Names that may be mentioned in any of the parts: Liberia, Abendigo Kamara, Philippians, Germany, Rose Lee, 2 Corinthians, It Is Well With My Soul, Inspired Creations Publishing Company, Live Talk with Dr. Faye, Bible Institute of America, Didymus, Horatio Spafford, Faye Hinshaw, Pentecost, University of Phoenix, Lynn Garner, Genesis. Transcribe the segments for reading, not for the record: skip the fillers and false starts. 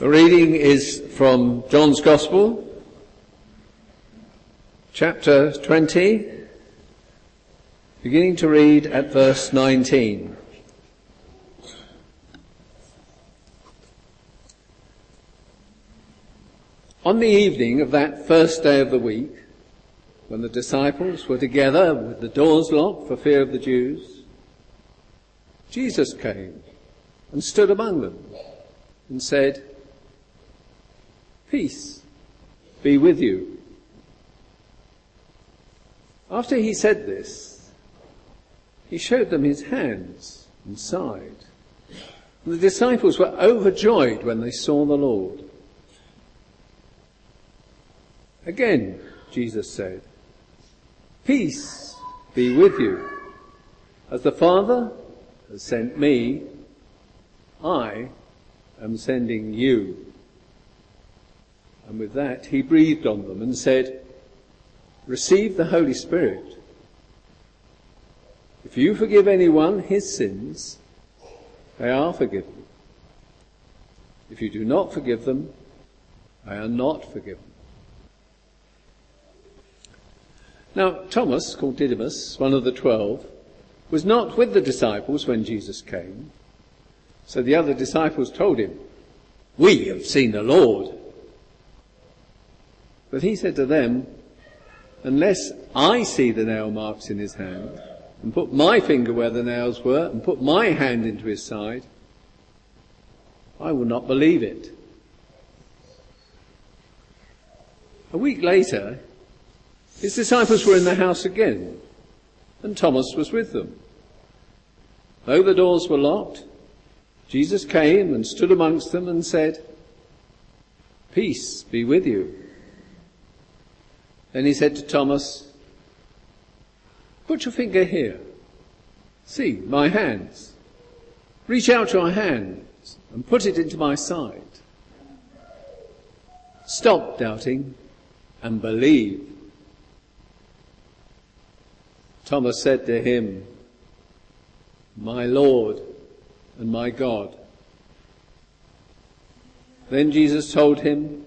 The reading is from John's Gospel, chapter 20, beginning to read at verse 19. On the evening of that first day of the week, when the disciples were together with the doors locked for fear of the Jews, Jesus came and stood among them and said, "Peace be with you." After he said this, he showed them his hands and side. And the disciples were overjoyed when they saw the Lord. Again, Jesus said, "Peace be with you. As the Father has sent me, I am sending you." And with that, he breathed on them and said, "Receive the Holy Spirit. If you forgive anyone his sins, they are forgiven. If you do not forgive them, they are not forgiven." Now, Thomas, called Didymus, one of the 12, was not with the disciples when Jesus came. So the other disciples told him, "We have seen the Lord." But he said to them, "Unless I see the nail marks in his hand, and put my finger where the nails were, and put my hand into his side, I will not believe it." A week later, his disciples were in the house again, and Thomas was with them. Though the doors were locked, Jesus came and stood amongst them and said, "Peace be with you." Then he said to Thomas, "Put your finger here. See my hands. Reach out your hands and put it into my side. Stop doubting and believe." Thomas said to him, "My Lord and my God." Then Jesus told him,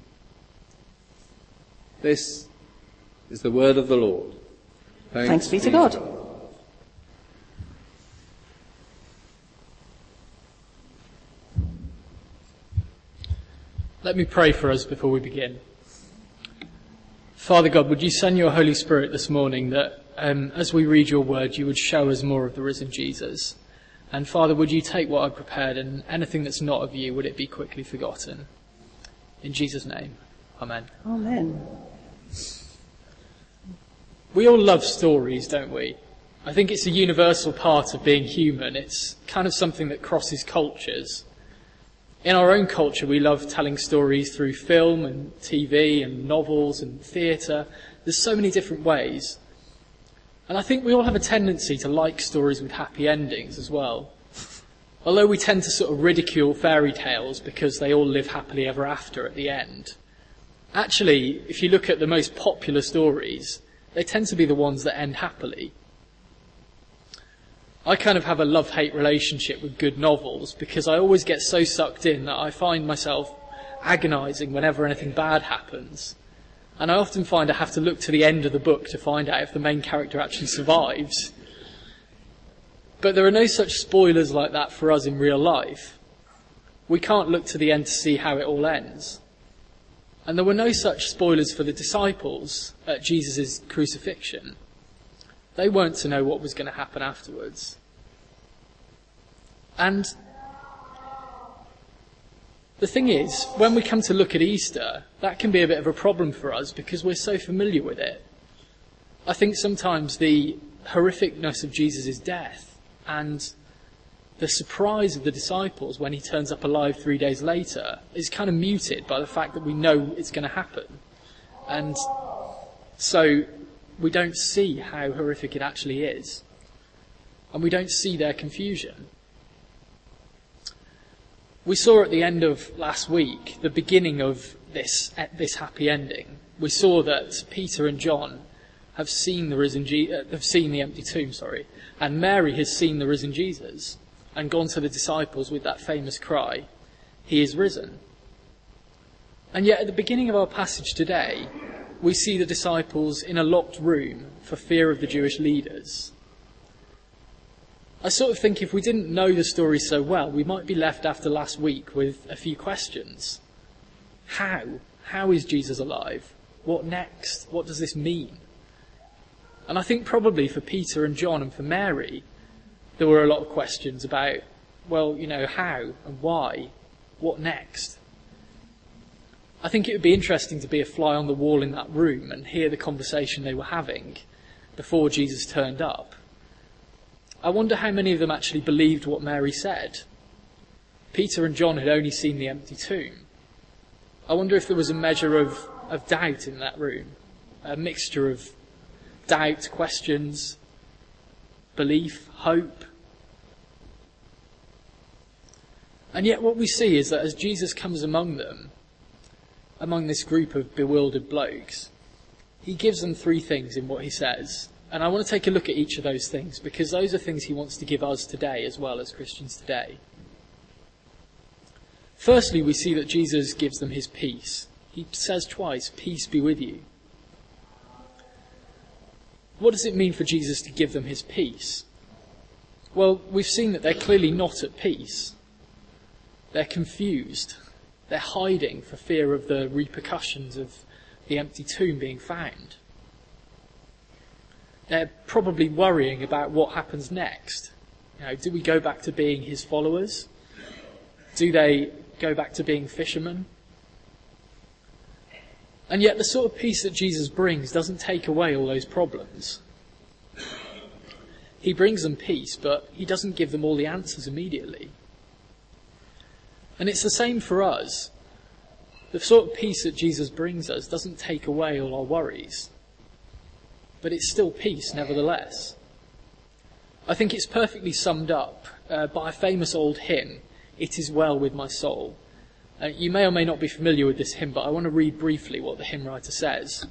This is the word of the Lord. Thanks be to God. Let me pray for us before we begin. Father God, would you send your Holy Spirit this morning that as we read your word, you would show us more of the risen Jesus. And Father, would you take what I've prepared, and anything that's not of you, would it be quickly forgotten? In Jesus' name, amen. Amen. We all love stories, don't we? I think it's a universal part of being human. It's kind of something that crosses cultures. In our own culture, we love telling stories through film and TV and novels and theatre. There's so many different ways. And I think we all have a tendency to like stories with happy endings as well. Although we tend to sort of ridicule fairy tales because they all live happily ever after at the end. Actually, if you look at the most popular stories, they tend to be the ones that end happily. I kind of have a love-hate relationship with good novels because I always get so sucked in that I find myself agonising whenever anything bad happens. And I often find I have to look to the end of the book to find out if the main character actually survives. But there are no such spoilers like that for us in real life. We can't look to the end to see how it all ends. And there were no such spoilers for the disciples at Jesus' crucifixion. They weren't to know what was going to happen afterwards. And the thing is, when we come to look at Easter, that can be a bit of a problem for us because we're so familiar with it. I think sometimes the horrificness of Jesus' death and the surprise of the disciples when he turns up alive 3 days later is kind of muted by the fact that we know it's going to happen. And so we don't see how horrific it actually is. And we don't see their confusion. We saw at the end of last week the beginning of this happy ending. We saw that Peter and John have seen the risen empty tomb, and Mary has seen the risen Jesus and gone to the disciples with that famous cry, "He is risen." And yet at the beginning of our passage today, we see the disciples in a locked room for fear of the Jewish leaders. I sort of think if we didn't know the story so well, we might be left after last week with a few questions. How? How is Jesus alive? What next? What does this mean? And I think probably for Peter and John and for Mary, there were a lot of questions about, well, you know, how and why? What next? I think it would be interesting to be a fly on the wall in that room and hear the conversation they were having before Jesus turned up. I wonder how many of them actually believed what Mary said. Peter and John had only seen the empty tomb. I wonder if there was a measure of doubt in that room, a mixture of doubt, questions, belief, hope. And yet what we see is that as Jesus comes among them, among this group of bewildered blokes, he gives them 3 things in what he says. And I want to take a look at each of those things, because those are things he wants to give us today as well as Christians today. Firstly, we see that Jesus gives them his peace. He says twice, "Peace be with you." What does it mean for Jesus to give them his peace? Well, we've seen that they're clearly not at peace. They're confused. They're hiding for fear of the repercussions of the empty tomb being found. They're probably worrying about what happens next. You know, do we go back to being his followers? Do they go back to being fishermen? And yet the sort of peace that Jesus brings doesn't take away all those problems. He brings them peace, but he doesn't give them all the answers immediately. And it's the same for us. The sort of peace that Jesus brings us doesn't take away all our worries. But it's still peace, nevertheless. I think it's perfectly summed up by a famous old hymn, "It Is Well With My Soul." You may or may not be familiar with this hymn, but I want to read briefly what the hymn writer says.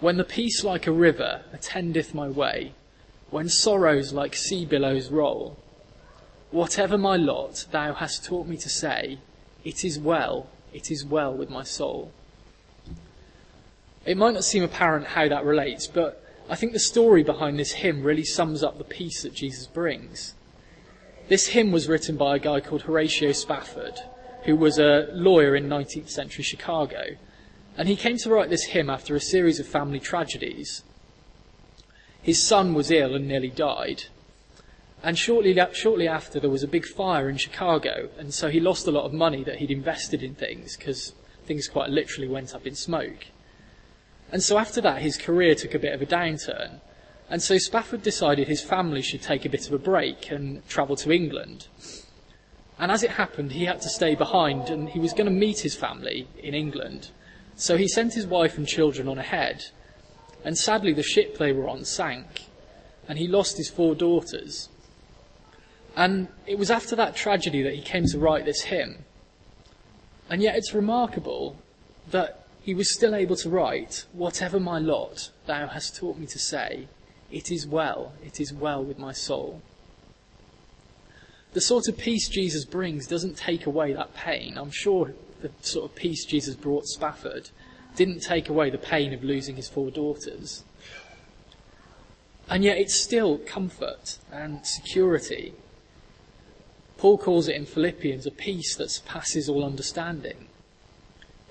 "When the peace like a river attendeth my way, when sorrows like sea billows roll, whatever my lot, thou hast taught me to say, it is well with my soul." It might not seem apparent how that relates, but I think the story behind this hymn really sums up the peace that Jesus brings. This hymn was written by a guy called Horatio Spafford, who was a lawyer in 19th century Chicago. And he came to write this hymn after a series of family tragedies. His son was ill and nearly died. And shortly after, there was a big fire in Chicago, and so he lost a lot of money that he'd invested in things, because things quite literally went up in smoke. And so after that, his career took a bit of a downturn. And so Spafford decided his family should take a bit of a break and travel to England. And as it happened, he had to stay behind, and he was going to meet his family in England. So he sent his wife and children on ahead. And sadly, the ship they were on sank, and he lost his 4 daughters. And it was after that tragedy that he came to write this hymn. And yet it's remarkable that he was still able to write, "Whatever my lot, thou hast taught me to say, it is well with my soul." The sort of peace Jesus brings doesn't take away that pain. I'm sure the sort of peace Jesus brought Spafford didn't take away the pain of losing his 4 daughters. And yet it's still comfort and security. Paul calls it in Philippians a peace that surpasses all understanding.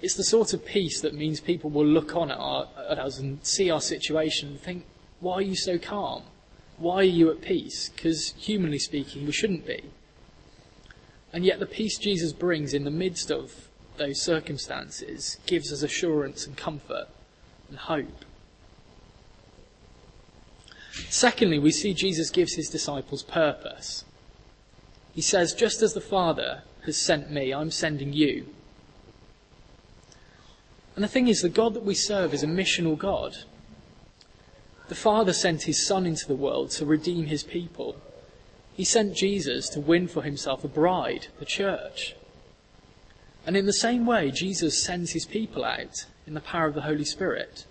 It's the sort of peace that means people will look on at us and see our situation and think, "Why are you so calm? Why are you at peace?" Because humanly speaking, we shouldn't be. And yet the peace Jesus brings in the midst of those circumstances gives us assurance and comfort and hope. Secondly, we see Jesus gives his disciples purpose. He says, just as the Father has sent me, I'm sending you. And the thing is, the God that we serve is a missional God. The Father sent his Son into the world to redeem his people. He sent Jesus to win for himself a bride, the church. And in the same way, Jesus sends his people out in the power of the Holy Spirit.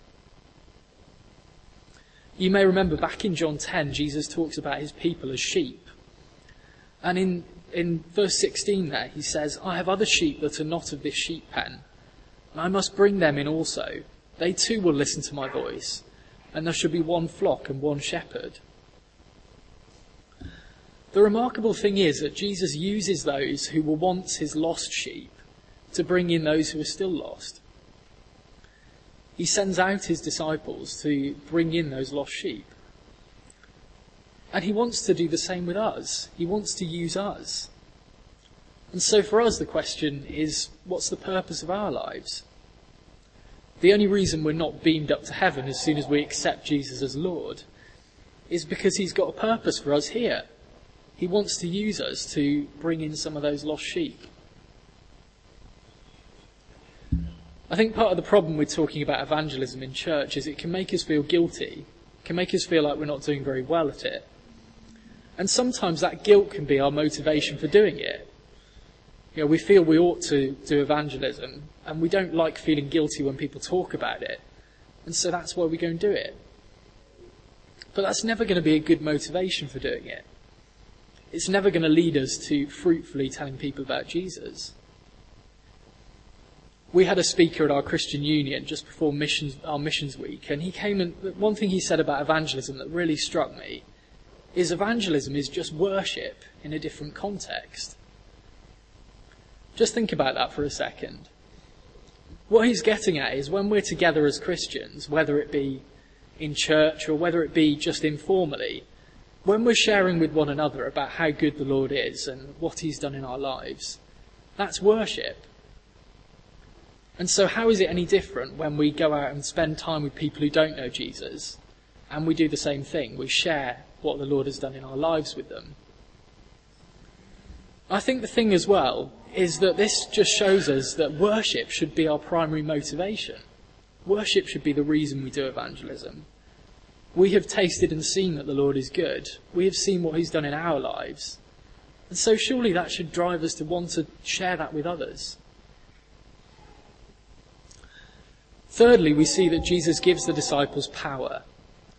You may remember back in John 10, Jesus talks about his people as sheep. And in verse 16 there, he says, I have other sheep that are not of this sheep pen, and I must bring them in also. They too will listen to my voice, and there shall be one flock and one shepherd. The remarkable thing is that Jesus uses those who were once his lost sheep to bring in those who are still lost. He sends out his disciples to bring in those lost sheep. And he wants to do the same with us. He wants to use us. And so for us, the question is, what's the purpose of our lives? The only reason we're not beamed up to heaven as soon as we accept Jesus as Lord is because he's got a purpose for us here. He wants to use us to bring in some of those lost sheep. I think part of the problem with talking about evangelism in church is it can make us feel guilty. It can make us feel like we're not doing very well at it. And sometimes that guilt can be our motivation for doing it. You know, we feel we ought to do evangelism, and we don't like feeling guilty when people talk about it. And so that's why we go and do it. But that's never going to be a good motivation for doing it. It's never going to lead us to fruitfully telling people about Jesus. We had a speaker at our Christian Union just before our missions week, and he came and one thing he said about evangelism that really struck me is evangelism is just worship in a different context. Just think about that for a second. What he's getting at is when we're together as Christians, whether it be in church or whether it be just informally, when we're sharing with one another about how good the Lord is and what he's done in our lives, that's worship. And so how is it any different when we go out and spend time with people who don't know Jesus and we do the same thing? We share what the Lord has done in our lives with them. I think the thing as well is that this just shows us that worship should be our primary motivation. Worship should be the reason we do evangelism. We have tasted and seen that the Lord is good. We have seen what he's done in our lives. And so surely that should drive us to want to share that with others. Thirdly, we see that Jesus gives the disciples power.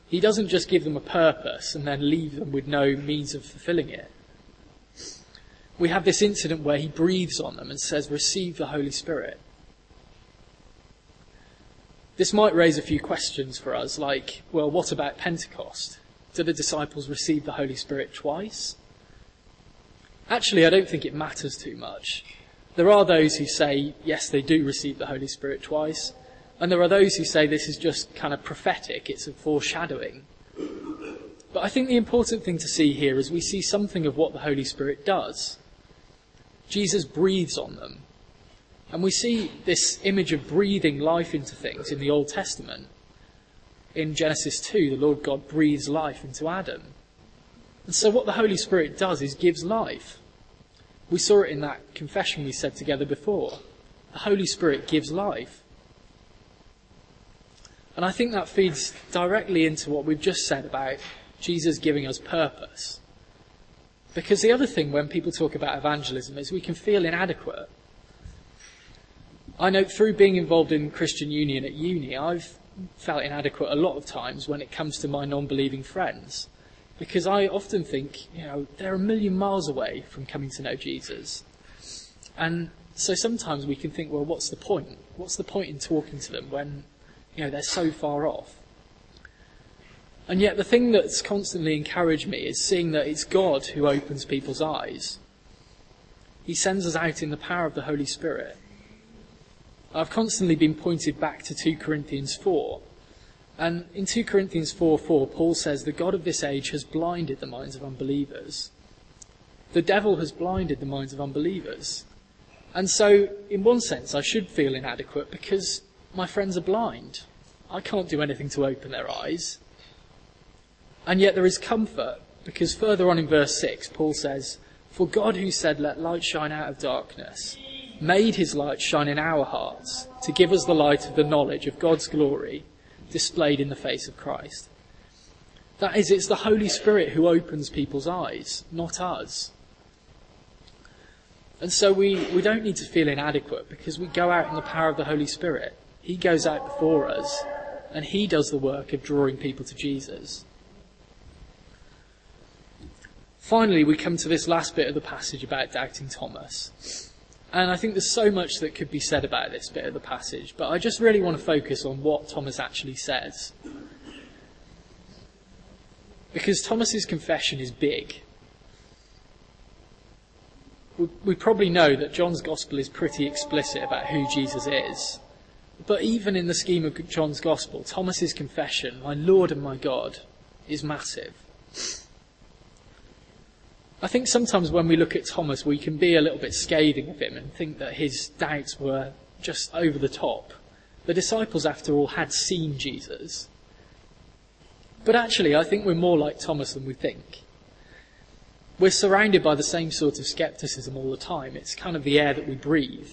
He doesn't just give them a purpose and then leave them with no means of fulfilling it. We have this incident where he breathes on them and says, receive the Holy Spirit. This might raise a few questions for us, like, well, what about Pentecost? Did the disciples receive the Holy Spirit twice? Actually, I don't think it matters too much. There are those who say, yes, they do receive the Holy Spirit twice. And there are those who say this is just kind of prophetic, it's a foreshadowing. But I think the important thing to see here is we see something of what the Holy Spirit does. Jesus breathes on them. And we see this image of breathing life into things in the Old Testament. In Genesis 2, the Lord God breathes life into Adam. And so what the Holy Spirit does is gives life. We saw it in that confession we said together before. The Holy Spirit gives life. And I think that feeds directly into what we've just said about Jesus giving us purpose. Because the other thing when people talk about evangelism is we can feel inadequate. I know through being involved in Christian Union at uni, I've felt inadequate a lot of times when it comes to my non-believing friends. Because I often think, you know, they're a million miles away from coming to know Jesus. And so sometimes we can think, well, what's the point? What's the point in talking to them when you know, they're so far off. And yet the thing that's constantly encouraged me is seeing that it's God who opens people's eyes. He sends us out in the power of the Holy Spirit. I've constantly been pointed back to 2 Corinthians 4. And in 2 Corinthians 4:4, Paul says, the God of this age has blinded the minds of unbelievers. The devil has blinded the minds of unbelievers. And so, in one sense, I should feel inadequate because my friends are blind. I can't do anything to open their eyes. And yet there is comfort, because further on in verse 6, Paul says, For God, who said, "Let light shine out of darkness," made his light shine in our hearts to give us the light of the knowledge of God's glory displayed in the face of Christ. That is, it's the Holy Spirit who opens people's eyes, not us. And so we don't need to feel inadequate, because we go out in the power of the Holy Spirit. He goes out before us, and he does the work of drawing people to Jesus. Finally, we come to this last bit of the passage about doubting Thomas. And I think there's so much that could be said about this bit of the passage, but I just really want to focus on what Thomas actually says. Because Thomas's confession is big. We probably know that John's gospel is pretty explicit about who Jesus is. But even in the scheme of John's gospel, Thomas's confession, "My Lord and my God," is massive. I think sometimes when we look at Thomas, we can be a little bit scathing of him and think that his doubts were just over the top. The disciples, after all, had seen Jesus. But actually, I think we're more like Thomas than we think. We're surrounded by the same sort of scepticism all the time. It's kind of the air that we breathe.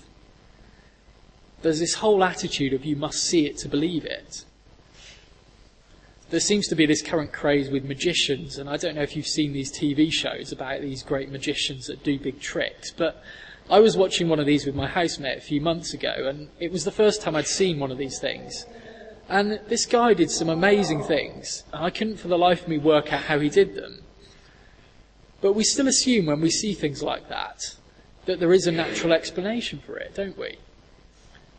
There's this whole attitude of you must see it to believe it. There seems to be this current craze with magicians, and I don't know if you've seen these TV shows about these great magicians that do big tricks, but I was watching one of these with my housemate a few months ago, and it was the first time I'd seen one of these things. And this guy did some amazing things, and I couldn't for the life of me work out how he did them. But we still assume when we see things like that, that there is a natural explanation for it, don't we?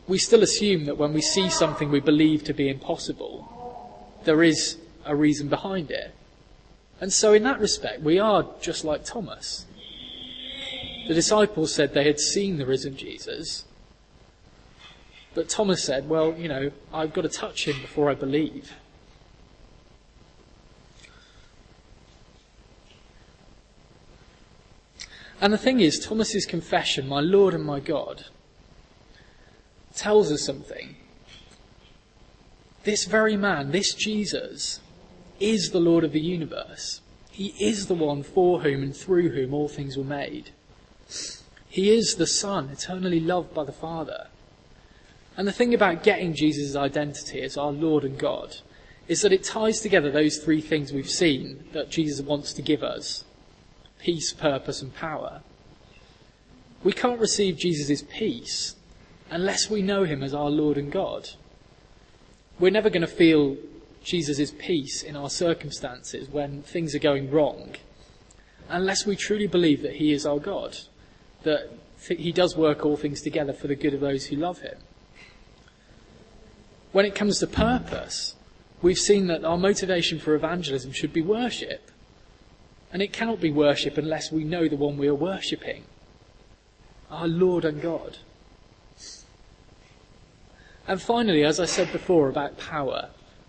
We still assume that when we see something we believe to be impossible, there is a reason behind it. And so in that respect, we are just like Thomas. The disciples said they had seen the risen Jesus. But Thomas said, well, you know, I've got to touch him before I believe. And the thing is, Thomas's confession, "My Lord and my God," tells us something. This very man, this Jesus, is the Lord of the universe. He is the one for whom and through whom all things were made. He is the Son, eternally loved by the Father. And the thing about getting Jesus' identity as our Lord and God is that it ties together those three things we've seen that Jesus wants to give us: peace, purpose, and power. We can't receive Jesus' peace unless we know him as our Lord and God. We're never going to feel Jesus' peace in our circumstances when things are going wrong unless we truly believe that he is our God, that he does work all things together for the good of those who love him. When it comes to purpose, we've seen that our motivation for evangelism should be worship, and it cannot be worship unless we know the one we are worshipping, our Lord and God. And finally, as I said before about power,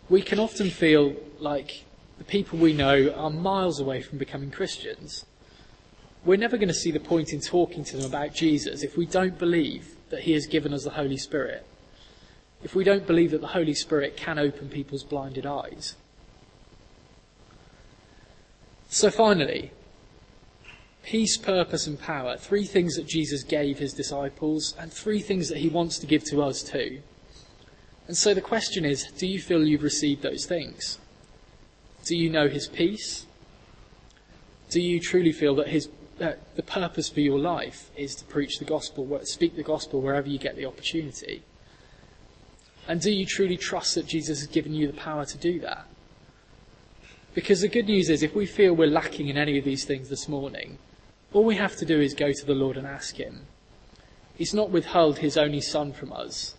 we can often feel like the people we know are miles away from becoming Christians. We're never going to see the point in talking to them about Jesus if we don't believe that he has given us the Holy Spirit, if we don't believe that the Holy Spirit can open people's blinded eyes. So finally, peace, purpose, and power, three things that Jesus gave his disciples and three things that he wants to give to us too. And so the question is, do you feel you've received those things? Do you know his peace? Do you truly feel that the purpose for your life is to preach the gospel, speak the gospel wherever you get the opportunity? And do you truly trust that Jesus has given you the power to do that? Because the good news is, if we feel we're lacking in any of these things this morning, all we have to do is go to the Lord and ask him. He's not withheld his only Son from us.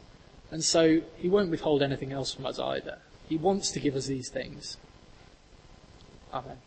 And so he won't withhold anything else from us either. He wants to give us these things. Amen.